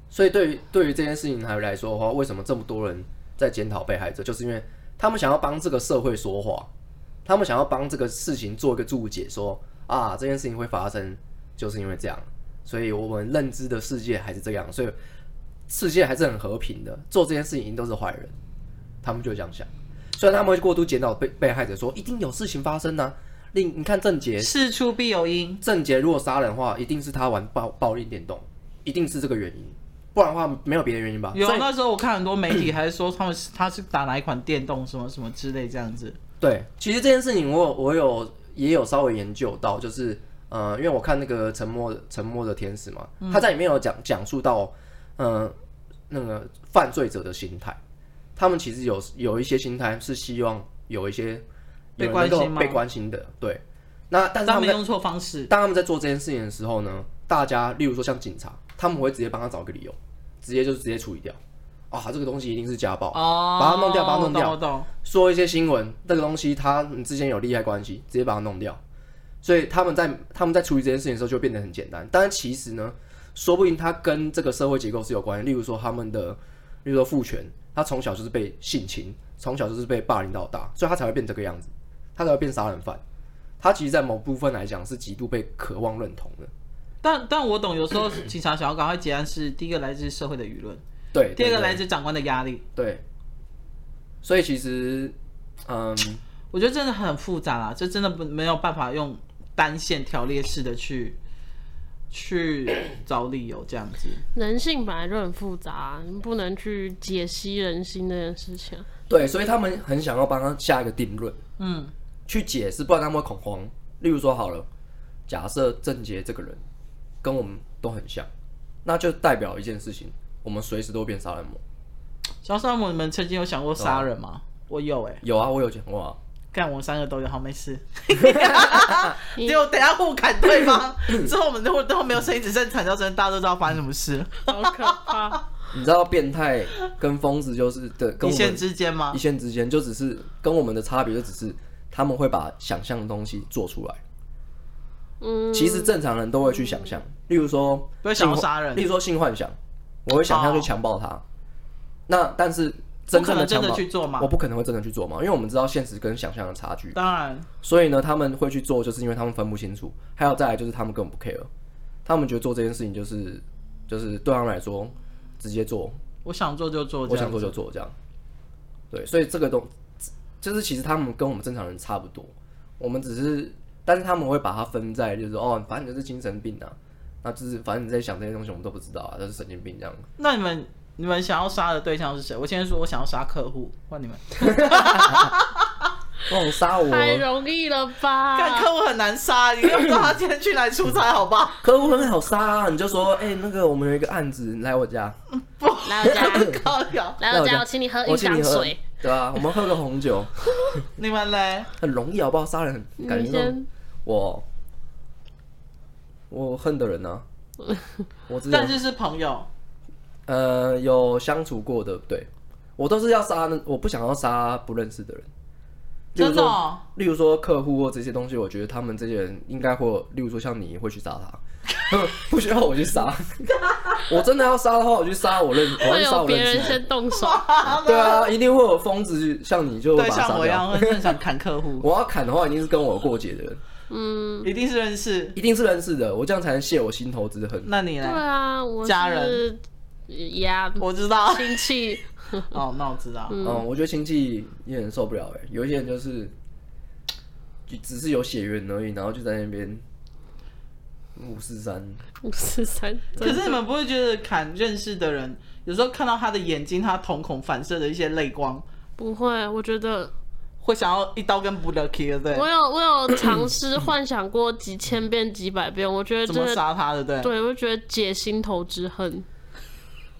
所以对于这件事情来说的话，为什么这么多人在检讨被害者，就是因为他们想要帮这个社会说话，他们想要帮这个事情做一个注解，说啊这件事情会发生，就是因为这样，所以我们认知的世界还是这样，所以世界还是很和平的，做这件事情一定都是坏人，他们就这样想。虽然他们会过度检讨被害者说一定有事情发生啊，你看郑杰事出必有因，郑杰如果杀人的话，一定是他玩暴力电动，一定是这个原因。不然的话没有别的原因吧？有，那时候我看很多媒体还说他是打哪一款电动什么什么之类这样子。对，其实这件事情我也有稍微研究到，就是因为我看那个沉默的天使嘛，他在里面有讲述到那个犯罪者的心态，他们其实有一些心态是希望有一些被关心吗？被关心的，对。那但是他们用错方式，当他们在做这件事情的时候呢，大家例如说像警察，他们会直接帮他找一个理由。直接处理掉啊！这个东西一定是家暴，把它弄掉，把它弄掉。说一些新闻，这个东西你之间有利害关系，直接把它弄掉。所以他们在处理这件事情的时候就变得很简单。但是其实呢，说不定它跟这个社会结构是有关系。例如说例如说父权，他从小就是被性侵，从小就是被霸凌到大，所以他才会变这个样子，他才会变杀人犯。他其实，在某部分来讲，是极度被渴望认同的。但我懂，有时候警察想要赶快结案是第一个来自社会的舆论，对；第二个来自长官的压力，对。所以其实，我觉得真的很复杂啦，这真的没有办法用单线条列式的去找理由这样子。人性本来就很复杂，你不能去解析人心这件事情。对，所以他们很想要帮他下一个定论，去解释，不然他们会恐慌。例如说，好了，假设郑杰这个人。跟我们都很像，那就代表一件事情，我们随时都变杀人魔。小杀人魔，你们曾经有想过杀人吗？我有有啊，我有讲过啊。干，我们三个都有，好没事。就等一下互砍对方，之后我们都没有声音，只剩惨叫声，大家都知道发生什么事。好可怕！你知道变态跟疯子就是对跟我们一线之间吗？一线之间，就只是跟我们的差别，就只是他们会把想象的东西做出来。其实正常人都会去想象，例如说，不会想要杀人。例如说性幻想，我会想象去强暴他。那但是真正的强暴，我不可能会真的去做嘛，因为我们知道现实跟想象的差距。当然，所以呢，他们会去做，就是因为他们分不清楚。还有再来就是他们根本不 care， 他们觉得做这件事情就是对他们来说直接做，我想做就做，我想做就做这样。对，所以这个就是其实他们跟我们正常人差不多，我们只是。但是他们会把它分在，就是说哦，反正你就是精神病啊，那就是反正你在想这些东西，我们都不知道啊，就是神经病这样。那你们想要杀的对象是谁？我现在说我想要杀客户，换你们。哦，杀我太容易了吧？但客户很难杀，你要不知道他今天去哪里出差，好吧？客户很好杀啊，你就说，那个我们有一个案子，你来我家。不，来我家，靠呀！来我家，我请你喝一缸水。对啊，我们喝个红酒。你们嘞？很容易好不好？杀人感觉上我恨的人啊，我知道，但是朋友，有相处过的，对，我都是要杀，我不想要杀不认识的人。真的、哦，例如说客户或这些东西，我觉得他们这些人应该会，例如说像你会去杀他，不需要我去杀。我真的要杀的话，我去杀我认识，我要杀我认识。会有别人先动手。对啊，一定会有疯子像你就会把他杀掉。对，像我一样，我真的想砍客户。我要砍的话，一定是跟我过节的人。嗯，一定是认识，一定是认识的，我这样才能泄我心头之恨。那你呢？对啊，我是家人呀，我知道亲戚。哦，那我知道。嗯，我觉得亲戚也很受不了哎、欸，有一些人就是只是有血缘而已，然后就在那边543。可是你们不会觉得砍认识的人，有时候看到他的眼睛，他瞳孔反射的一些泪光？不会，我觉得。会想要一刀跟不勒切，对不对？我有尝试幻想过几千遍、几百遍，我觉得怎么杀他的，对对，我觉得解心头之恨。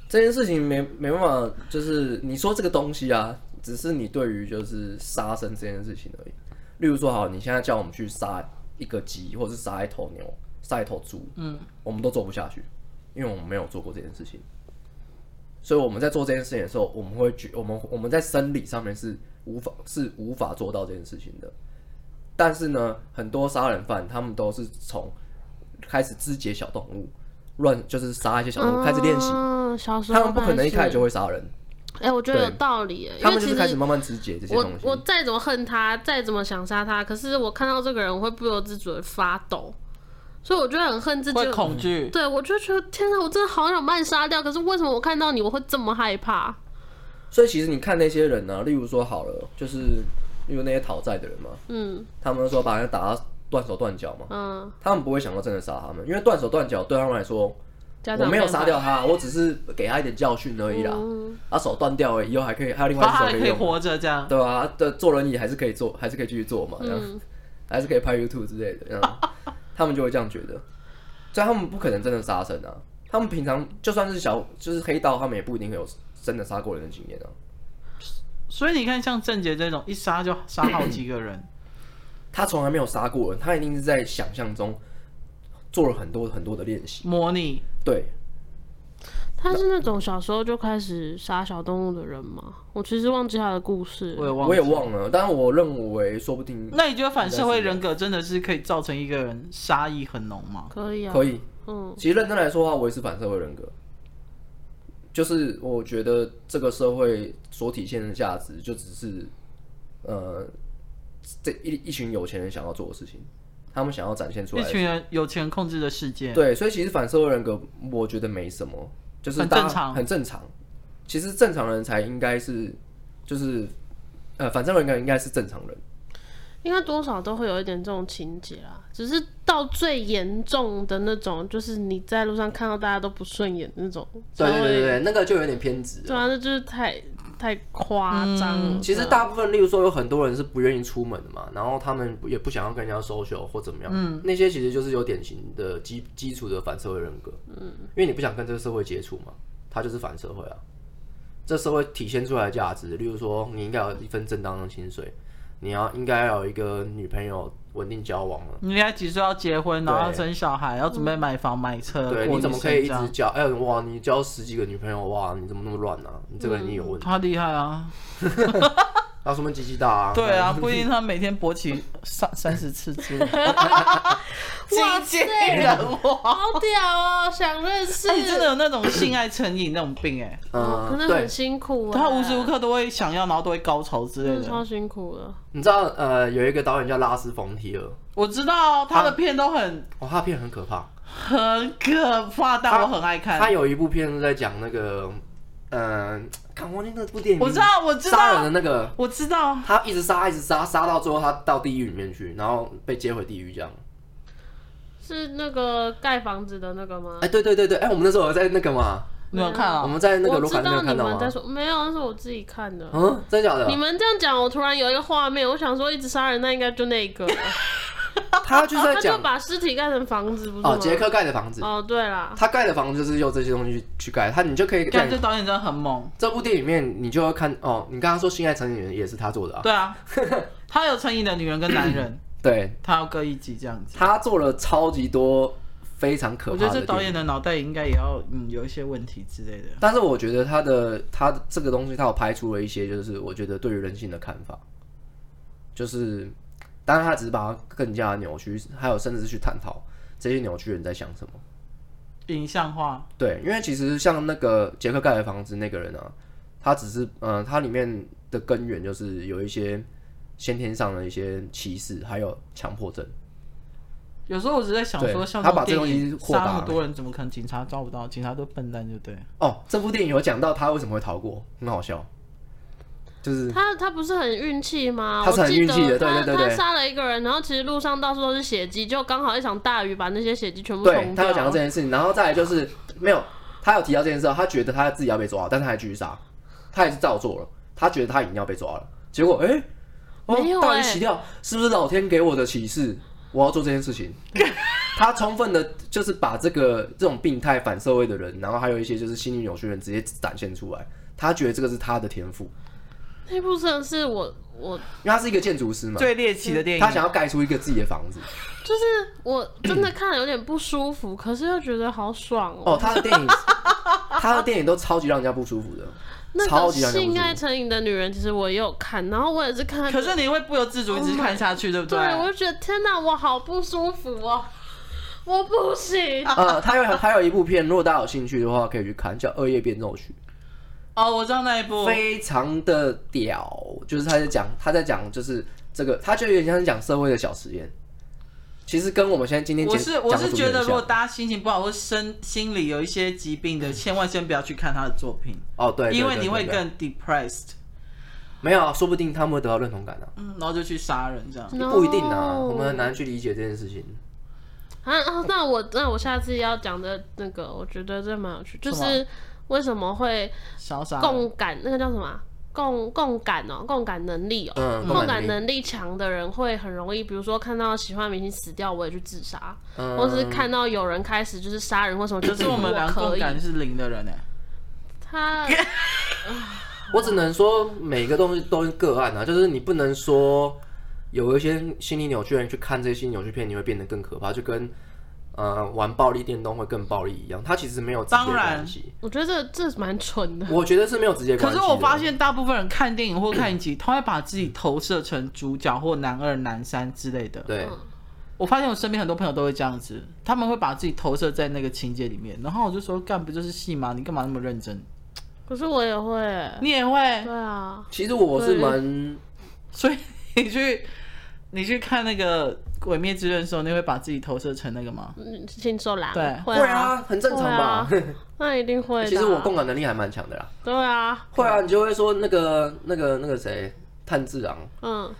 这件事情没办法，就是你说这个东西啊，只是你对于就是杀生这件事情而已。例如说，好，你现在叫我们去杀一个鸡，或者是杀一头牛、杀一头猪，嗯，我们都做不下去，因为我们没有做过这件事情。所以我们在做这件事情的时候，我们会我们在生理上面是无法做到这件事情的。但是呢，很多杀人犯他们都是从开始肢解小动物，就是杀一些小动物、开始练习。他们不可能一开始就会杀人。哎、欸，我觉得有道理。他们就是开始慢慢肢解这些东西。我再怎么恨他，再怎么想杀他，可是我看到这个人，我会不由自主的发抖。所以我觉得很恨自己，会恐惧。对，我就觉得天哪，我真的好想把你杀掉。可是为什么我看到你，我会这么害怕？所以其实你看那些人啊，例如说好了，就是因为那些讨债的人嘛，嗯，他们说把人打到断手断脚嘛，嗯，他们不会想到真的杀他们，因为断手断脚对他们来说，我没有杀掉他，我只是给他一点教训而已啦，他手断掉了以后还可以，还有另外一只手可以用，可以活着这样，对吧？对，坐轮椅还是可以坐，还是可以继续坐嘛，这样，还是可以拍 YouTube 之类的，这样，他们就会这样觉得，所以他们不可能真的杀生啊，他们平常就算是就是黑道，他们也不一定有。真的杀过人的经验啊，所以你看，像郑杰这种一杀就杀好几个人，他从来没有杀过人，他一定是在想象中做了很多很多的练习，模拟。对，他是那种小时候就开始杀小动物的人吗？我其实忘记他的故事，我也忘了。但我认为，说不定那你觉得反社会人格真的是可以造成一个人杀意很浓吗？可以啊，可以。嗯，其实认真来说的话，我也是反社会人格。就是我觉得这个社会所体现的价值，就只是，这 一群有钱人想要做的事情，他们想要展现出来的。一群人有钱控制的世界。对，所以其实反社会人格，我觉得没什么，就是大家很正常，很正常。其实正常人才应该是，就是，反社会人格应该是正常人。应该多少都会有一点这种情节啦，只是到最严重的那种，就是你在路上看到大家都不顺眼那种。对对对对，那个就有点偏执。对啊，那就是太夸张、其实大部分，例如说有很多人是不愿意出门的嘛，然后他们也不想要跟人家 social 或怎么样。嗯，那些其实就是有典型的基础的反社会人格。嗯，因为你不想跟这个社会接触嘛，他就是反社会啊。这社会体现出来的价值，例如说你应该有一份正当的薪水。你应该有一个女朋友稳定交往了，你应该几岁要结婚，然后要生小孩，要准备买房买车。对，你怎么可以一直交？哎哇，你交10几个女朋友，哇，你怎么那么乱啊？你这个人你有问题。他厉害啊，他什么鸡鸡大啊？对啊，不一定他每天勃起30次之类。哇塞，好屌哦！想认识。你真的有那种性爱成瘾那种病哎？嗯，可能很辛苦。他无时无刻都会想要，然后都会高潮之类的，超辛苦的。你知道有一个导演叫拉斯冯提尔，我知道他的片都很，他的片很可怕，很可怕，但我很爱看。他有一部片是在讲那个，看我那部电影，我知道，杀人的那个，我知道，他一直杀，杀到最后他到地狱里面去，然后被接回地狱这样。是那个盖房子的那个吗？哎，对对对对，哎，我们那时候有在那个嘛，没有看啊，我们在那个罗卡那边看到吗？我知道你们在说，没有，那是我自己看的。嗯，真的假的？你们这样讲，我突然有一个画面，我想说一直杀人，那应该就那个。他就是在讲，他就把尸体盖成房子，不是吗？哦，杰克盖的房子。哦，对啦，他盖的房子就是用这些东西去盖。他你就可以看，这导演真的很猛。这部电影里面你就要看哦，你刚刚说《性爱成瘾人》也是他做的啊。对啊，他有成瘾的女人跟男人，对，他要各一集这样子。他做了超级多非常可怕的。我觉得这导演的脑袋应该也要有一些问题之类的。但是我觉得他这个东西，他有拍出了一些就是我觉得对于人性的看法，就是。当然，他只是把它更加扭曲，还有甚至是去探讨这些扭曲人在想什么，影像化。对，因为其实像那个杰克盖的房子那个人啊，他只是他里面的根源就是有一些先天上的一些歧视，还有强迫症。有时候我只是在想说，像他把这东西杀那么多人，怎么可能警察抓不到？警察都笨蛋，就对。哦，这部电影有讲到他为什么会逃过，很好笑。就是、他不是很运气吗？他是很运气的，对对对对。他杀了一个人，然后其实路上到处都是血迹，就刚好一场大雨把那些血迹全部冲掉。对，他有讲到这件事情，然后再来就是没有，他有提到这件事，他觉得他自己要被抓，但他还继续杀，他还是照做了。他觉得他已经要被抓了，结果大雨洗掉，是不是老天给我的启示？我要做这件事情。他充分的就是把这种病态反社会的人，然后还有一些就是心理扭曲人直接展现出来。他觉得这个是他的天赋。那部真的是我，因为他是一个建筑师嘛，最猎奇的电影，他想要盖出一个自己的房子，就是我真的看了有点不舒服，可是又觉得好爽哦。哦，他的电影都超级让人家不舒服的。那个性爱成瘾的女人，其实我也有看，然后我也是看，可是你会不由自主一直看下去，对不对？对，我就觉得天哪，我好不舒服哦，我不行。他有一部片，如果大家有兴趣的话，可以去看，叫《恶夜变奏曲》。哦，我知道那一部非常的屌，就是他在讲就是这个，他就有点像是讲社会的小实验。其实跟我们现在今天我是觉得，如果大家心情不好或心里有一些疾病的，千万先不要去看他的作品。哦，对，因为你会更 depressed。没有，说不定他们会得到认同感啊。嗯，然后就去杀人这样，不一定啊，我们很难去理解这件事情。啊，那我下次要讲的那个，我觉得这蛮有趣，就是。为什么会共感？那个叫什么、啊？共感哦，共感能力哦，共感能力强的人会很容易，比如说看到喜欢明星死掉，我也去自杀，或是看到有人开始就是杀人或什么，就是我们俩共感是零的人哎。我只能说每个东西都是个案啊，就是你不能说有一些心理扭曲人去看这些心理扭曲片，你会变得更可怕，就跟。玩暴力电动会更暴力一样，它其实没有直接关系。我觉得这蛮蠢的。我觉得是没有直接关系。可是我发现大部分人看电影或看影集，他会把自己投射成主角或男二、男三之类的。对，我发现我身边很多朋友都会这样子，他们会把自己投射在那个情节里面，然后我就说：“干，不就是戏吗？你干嘛那么认真？”可是我也会，你也会，对啊。其实我是蛮，所以你去看那个。毁灭之刃的时候，你会把自己投射成那个吗？新兽狼，对，会啊，很正常吧？那一定会的。其实我共感能力还蛮强的啦。对啊，会啊，你就会说那个谁，炭治郎，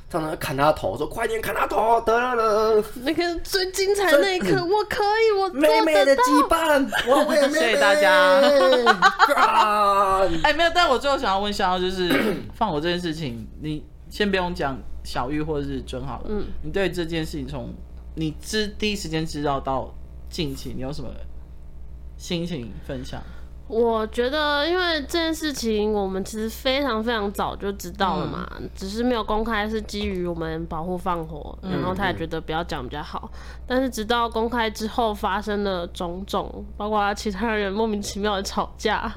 常常砍他的头，说快点砍他头，得了。那个最精彩的那一刻，我可以，我做得到。妹妹的羁绊，我为了妹妹。谢谢大家。没有，但我最后想要问逍遥，就是放火这件事情，你先不用讲。小玉或者是真好了，你对这件事情从你第一时间知道到近期，你有什么心情分享？我觉得，因为这件事情我们其实非常非常早就知道了嘛，只是没有公开，是基于我们保护放火，然后他也觉得不要讲比较好。但是直到公开之后发生了种种，包括其他人莫名其妙的吵架。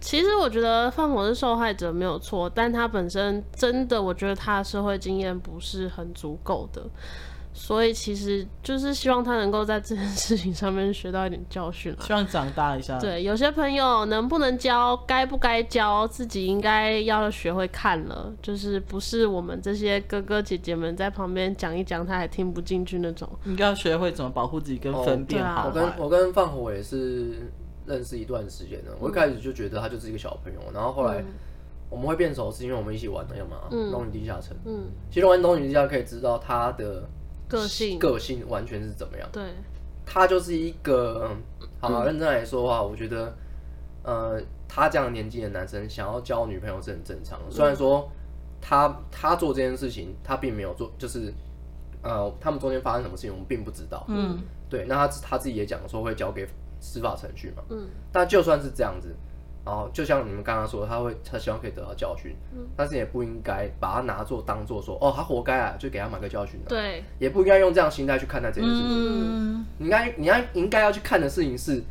其实我觉得放火是受害者没有错，但他本身真的，我觉得他的社会经验不是很足够的，所以其实就是希望他能够在这件事情上面学到一点教训啊，希望长大一下。对，有些朋友能不能教，该不该教，自己应该要学会看了，就是不是我们这些哥哥姐姐们在旁边讲一讲，他还听不进去那种。应该要学会怎么保护自己跟分辨好坏。我跟放火也是认识一段时间了，我一开始就觉得他就是一个小朋友，然后后来。我们会变熟是因为我们一起玩的嘛，龙与地下城。其实玩龙与地下城可以知道他的个性完全是怎么样？对，他就是一个，好认真来说的话，我觉得，他这样年纪的男生想要交女朋友是很正常的。虽然说他做这件事情，他并没有做，就是他们中间发生什么事情我们并不知道。嗯，对，那 他自己也讲说会交给司法程序嘛。嗯，但就算是这样子，然后就像你们刚刚说，他希望可以得到教训，但是也不应该把他当做说，哦，他活该啊，就给他买个教训啊。对，也不应该用这样心态去看待这件事情。嗯，你应该要去看的事情是，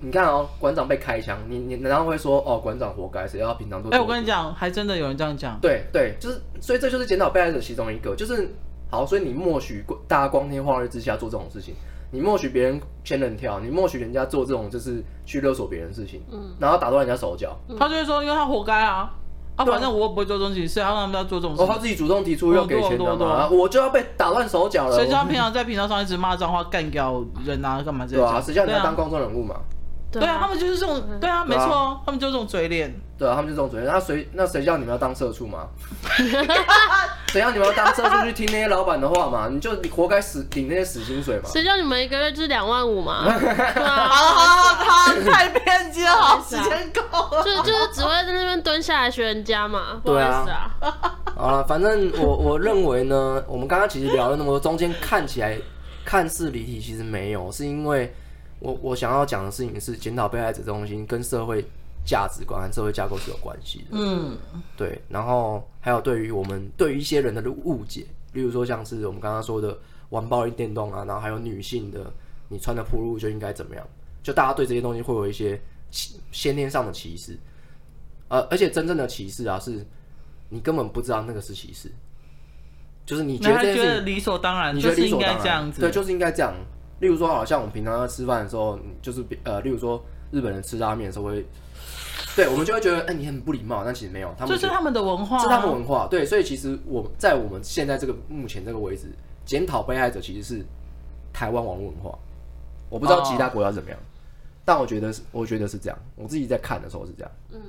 你看哦，馆长被开枪，你难道会说哦，馆长活该，谁要平常做？哎，我跟你讲，还真的有人这样讲。对对，就是，所以这就是检讨被害者其中一个，就是好，所以你默许大家光天化日之下做这种事情。你默许别人仙人跳，你默许人家做这种就是去勒索别人的事情，然后打断人家手脚，他就会说因为他活该啊，啊反正我不会做这种事情，所以他让他们做这种事情。他自己主动提出要给钱的嘛，我就要被打乱手脚了。谁叫他平常在频道上一直骂脏话、干掉人啊、干嘛这些？对啊，谁叫人家当公众人物嘛？对啊，他们就是这种，对啊，没错，他们就是这种嘴脸。对啊，他们就是这种嘴脸。那谁叫你们要当社畜嘛？谁叫你们要当社畜去听那些老板的话嘛？你就活该死，领那些死薪水嘛？谁叫你们一个月就是25000嘛？好，太偏激了，好，时间够了。就是只会在那边蹲下来学人家嘛？不好意思啊。好了，反正我认为呢，我们刚刚其实聊了那么多，中间看起来看似离题，其实没有，是因为。我想要讲的事情是，检讨被害者中心跟社会价值观和社会架构是有关系的。嗯，对。然后还有对于一些人的误解，例如说像是我们刚刚说的玩暴力电动啊，然后还有女性的你穿的暴露就应该怎么样，就大家对这些东西会有一些先天上的歧视。而且真正的歧视啊，是你根本不知道那个是歧视，就是你觉得这件事觉得理所当然，你觉得理所当然，就是应该这样子，对，就是应该这样。例如说，好像我们平常在吃饭的时候，就是例如说日本人吃拉面的时候会，对我们就会觉得，哎，你很不礼貌，但其实没有，他们就是他们的文化，是他们文化，对，所以其实在我们现在这个目前这个位置，检讨被害者其实是台湾网络文化，我不知道其他国家怎么样，但我觉得是这样，我自己在看的时候是这样，嗯，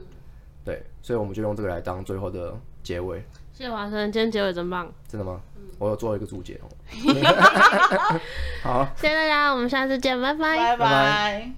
对，所以我们就用这个来当最后的结尾。谢谢华生，今天结尾真棒。真的吗？我有做一个注解哦。好，谢谢大家，我们下次见，拜拜，拜拜。